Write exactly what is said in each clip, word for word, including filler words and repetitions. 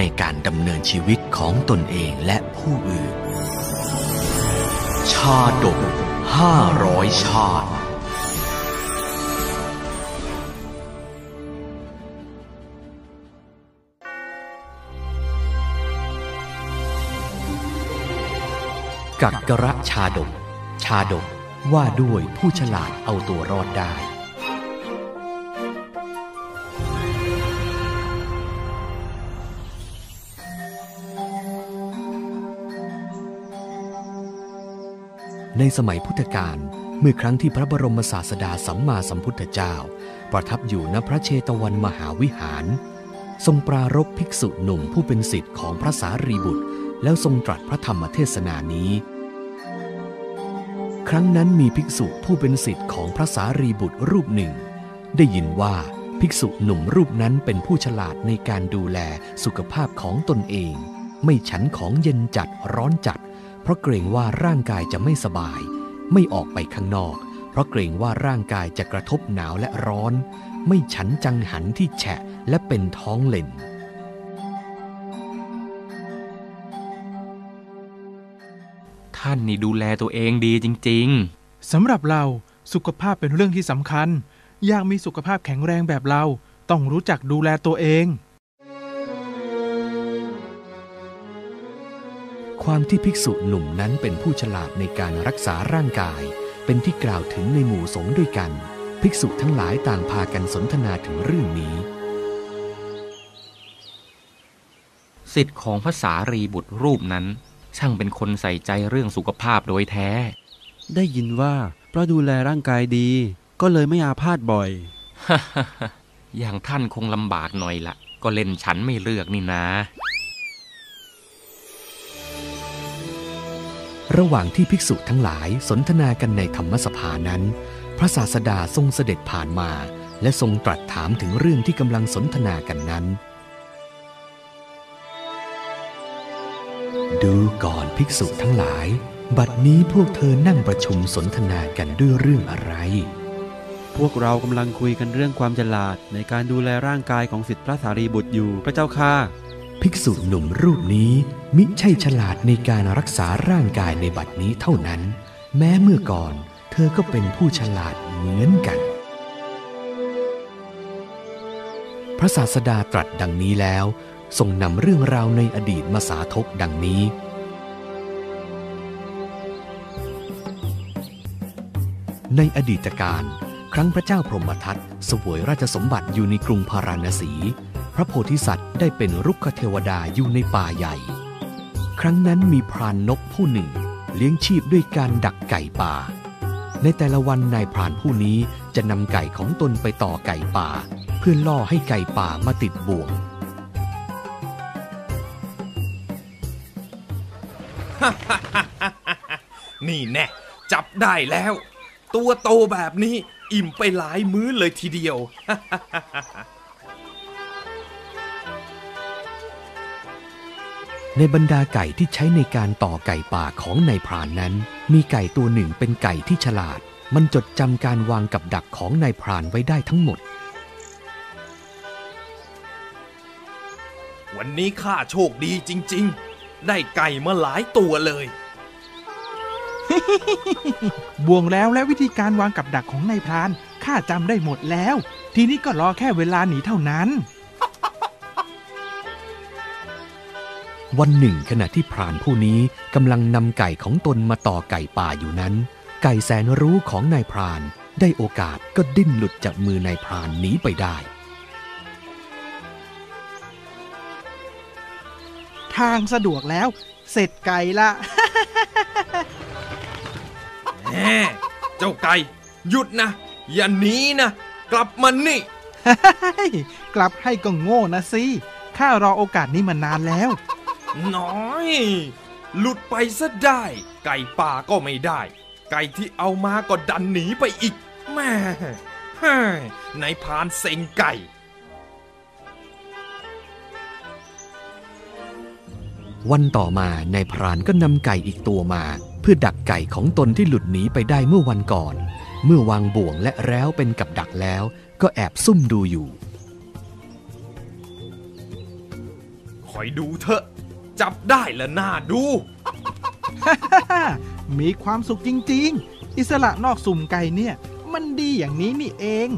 ในการดำเนินชีวิตของตนเองและผู้อื่นชาดกห้าร้อยชาติกักกระชาดกชาดกว่าด้วยผู้ฉลาดเอาตัวรอดได้ในสมัยพุทธกาลเมื่อครั้งที่พระบรมศาสดาสัมมาสัมพุทธเจ้าประทับอยู่ณพระเชตวันมหาวิหารทรงปรารภภิกษุหนุ่มผู้เป็นศิษย์ของพระสารีบุตรแล้วทรงตรัสพระธรรมเทศนานี้ครั้งนั้นมีภิกษุผู้เป็นศิษย์ของพระสารีบุตรรูปหนึ่งได้ยินว่าภิกษุหนุ่มรูปนั้นเป็นผู้ฉลาดในการดูแลสุขภาพของตนเองไม่ฉันของเย็นจัดร้อนจัดเพราะเกรงว่าร่างกายจะไม่สบายไม่ออกไปข้างนอกเพราะเกรงว่าร่างกายจะกระทบหนาวและร้อนไม่ฉันจังหันที่แฉะและเป็นท้องเหลนท่านนี่ดูแลตัวเองดีจริงๆสำหรับเราสุขภาพเป็นเรื่องที่สำคัญอยากมีสุขภาพแข็งแรงแบบเราต้องรู้จักดูแลตัวเองความที่ภิกษุหนุ่มนั้นเป็นผู้ฉลาดในการรักษาร่างกายเป็นที่กล่าวถึงในหมู่สงฆ์ด้วยกันภิกษุทั้งหลายต่างพากันสนทนาถึงเรื่องนี้ศิษย์ของพระสารีบุตรรูปนั้นช่างเป็นคนใส่ใจเรื่องสุขภาพโดยแท้ได้ยินว่าเพราะดูแลร่างกายดีก็เลยไม่อาพาธบ่อย อย่างท่านคงลำบากหน่อยละก็เล่นฉันไม่เลือกนี่นะระหว่างที่ภิกษุทั้งหลายสนทนากันในธรรมสภานั้นพระศาสดาทรงเสด็จผ่านมาและทรงตรัสถามถึงเรื่องที่กำลังสนทนากันนั้นดูก่อนภิกษุทั้งหลายบัดนี้พวกเธอนั่งประชุมสนทนากันด้วยเรื่องอะไรพวกเรากำลังคุยกันเรื่องความฉลาดในการดูแลร่างกายของศิษย์พระสารีบุตรอยู่พระเจ้าค่ะภิกษุหนุ่มรูปนี้มิใช่ฉลาดในการรักษาร่างกายในบัดนี้เท่านั้นแม้เมื่อก่อนเธอก็เป็นผู้ฉลาดเหมือนกันพระศาสดาตรัสดังนี้แล้วทรงนำเรื่องราวในอดีตมาสาธกดังนี้ในอดีตการครั้งพระเจ้าพรหมทัตเสวยราชสมบัติอยู่ในกรุงพาราณสีพระโพธิสัตว์ได้เป็นรุกขเทวดาอยู่ในป่าใหญ่ครั้งนั้นมีพรานนกผู้หนึ่งเลี้ยงชีพด้วยการดักไก่ป่าในแต่ละวันนายพรานผู้นี้จะนำไก่ของตนไปต่อไก่ป่าเพื่อล่อให้ไก่ป่ามาติดบ่วงนี่แน่จับได้แล้วตัวโตแบบนี้อิ่มไปหลายมื้อเลยทีเดียวในบรรดาไก่ที่ใช้ในการต่อไก่ป่าของนายพรานนั้นมีไก่ตัวหนึ่งเป็นไก่ที่ฉลาดมันจดจำการวางกับดักของนายพรานไว้ได้ทั้งหมดวันนี้ข้าโชคดีจริงๆได้ไก่มาหลายตัวเลย บ่วงแล้วและวิธีการวางกับดักของนายพรานข้าจำได้หมดแล้วทีนี้ก็รอแค่เวลาหนีเท่านั้นวันหนึ่งขณะที่พรานผู้นี้กำลังนำไก่ของตนมาต่อไก่ป่าอยู่นั้นไก่แสนรู้ของนายพรานได้โอกาสก็ดิ้นหลุดจากมือนายพรานหนีไปได้ทางสะดวกแล้วเสร็จไก่ละ แหม่เจ้าไก่หยุดนะอย่าหนีนะกลับมานี่ กลับให้ก็โง่นะสิข้ารอโอกาสนี้มานานแล้ว น้อยหลุดไปซะได้ไก่ป่าก็ไม่ได้ไก่ที่เอามาก็ดันหนีไปอีกแม่นายพรานเซ็งไก่วันต่อมานายพรานก็นำไก่อีกตัวมาเพื่อดักไก่ของตนที่หลุดหนีไปได้เมื่อวันก่อนเมื่อวางบ่วงและแร้วเป็นกับดักแล้วก็แอบซุ่มดูอยู่คอยดูเถอะจับได้ละน่าดู มีความสุขจริงๆอิสระนอกสุ่มไก่เนี่ยมันดีอย่างนี้นี่เอง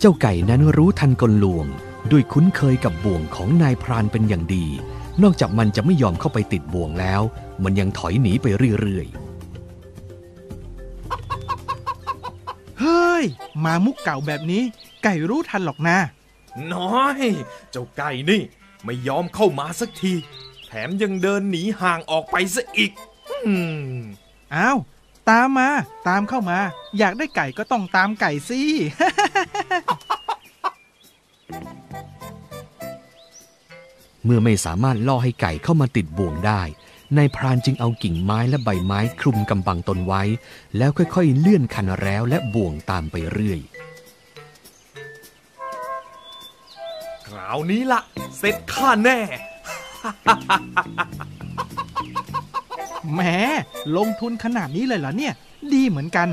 เจ้าไก่นั้นรู้ทันกลลวงด้วยคุ้นเคยกับบ่วงของนายพรานเป็นอย่างดีนอกจากมันจะไม่ยอมเข้าไปติดบ่วงแล้วมันยังถอยหนีไปเรื่อยๆเฮ้ยมามุกเก่าแบบนี้ไก่รู้ทันหรอกนะน้อยเจ้าไก่นี่ไม่ยอมเข้ามาสักทีแถมยังเดินหนีห่างออกไปซะอีกอ้าวตามมาตามเข้ามาอยากได้ไก่ก็ต้องตามไก่สิเมื่อไม่สามารถล่อให้ไก่เข้ามาติดบ่วงได้นายพรานจึงเอากิ่งไม้และใบไม้คลุมกำบังตนไว้แล้วค่อยๆเลื่อนคันแร้วและบ่วงตามไปเรื่อยคราวนี้ละเสร็จข้าแน่ แหมลงทุนขนาดนี้เลยเหรอเนี่ยดีเหมือนกัน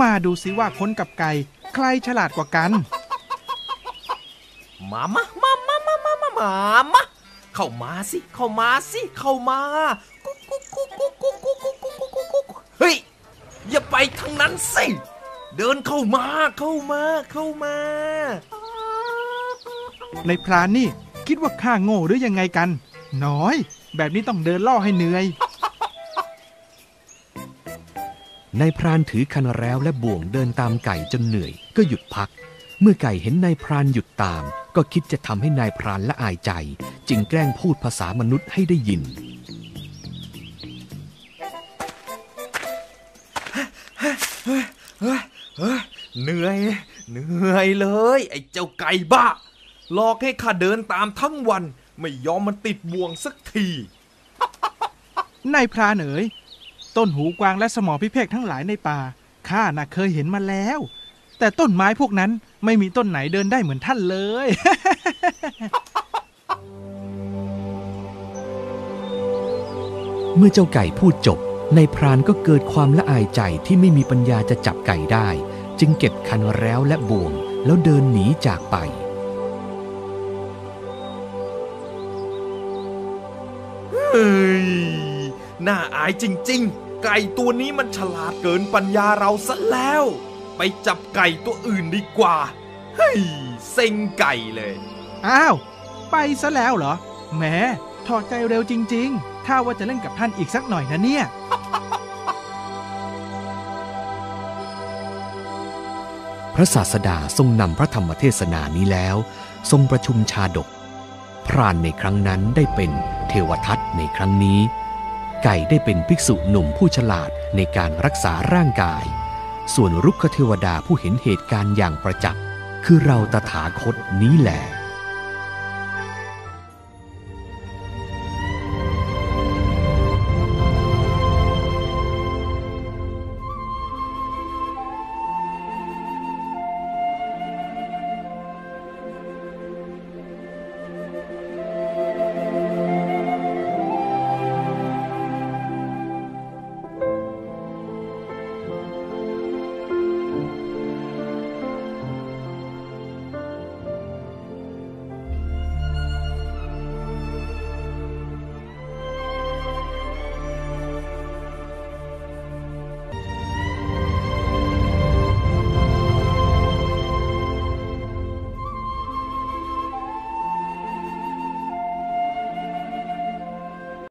มาดูสิว่าคนกับไก่ใครฉลาดกว่ากันมามามามามามามามามาเข้ามาสิเข้ามาสิเข้ามากุ๊กกุ๊กกุ๊กกุ๊กกุ๊กกุ๊กกุ๊กกุ๊กกุ๊กกุ๊กกุ๊กเฮ้ยอย่าไปทางนั้นสิเดินเข้ามาเข้ามาเข้ามาในพรานนี่คิดว่าข้าโง่หรือยังไงกันน้อยแบบนี้ต้องเดินล่อให้เหนื่อยนายพรานถือคันแร้วและบ่วงเดินตามไก่จนเหนื่อยก็หยุดพักเมื่อไก่เห็นนายพรานหยุดตามก็คิดจะทำให้นายพรานละอายใจจึงแกล้งพูดภาษามนุษย์ให้ได้ยินเหนื่อยเหนื่อยเลยไอ้เจ้าไก่บ้าหลอกให้ข้าเดินตามทั้งวันไม่ยอมมันติดบ่วงสักทีนายพรานเอ๋ยต้นหูกวางและสมอพิเภกทั้งหลายในป่าข้าน่ะเคยเห็นมาแล้วแต่ต้นไม้พวกนั้นไม่มีต้นไหนเดินได้เหมือนท่านเลย เมื่อเจ้าไก่พูดจบนายพรานก็เกิดความละอายใจที่ไม่มีปัญญาจะจับไก่ได้จึงเก็บคันแร้วและบ่วงแล้วเดินหนีจากไปเฮ้ยน่าอายจริงๆไก่ตัวนี้มันฉลาดเกินปัญญาเราซะแล้วไปจับไก่ตัวอื่นดีกว่าเฮ้ยเซ็งไก่เลยอ้าวไปซะแล้วเหรอแหมถอดใจเร็วจริงๆถ้าว่าจะเล่นกับท่านอีกสักหน่อยนะเนี่ย พระศาสดาทรงนำพระธรรมเทศนานี้แล้วทรงประชุมชาดกพรานในครั้งนั้นได้เป็นเทวทัตในครั้งนี้ไก่ได้เป็นภิกษุหนุ่มผู้ฉลาดในการรักษาร่างกายส่วนรุกขเทวดาผู้เห็นเหตุการณ์อย่างประจักษ์คือเราตถาคตนี้แหละ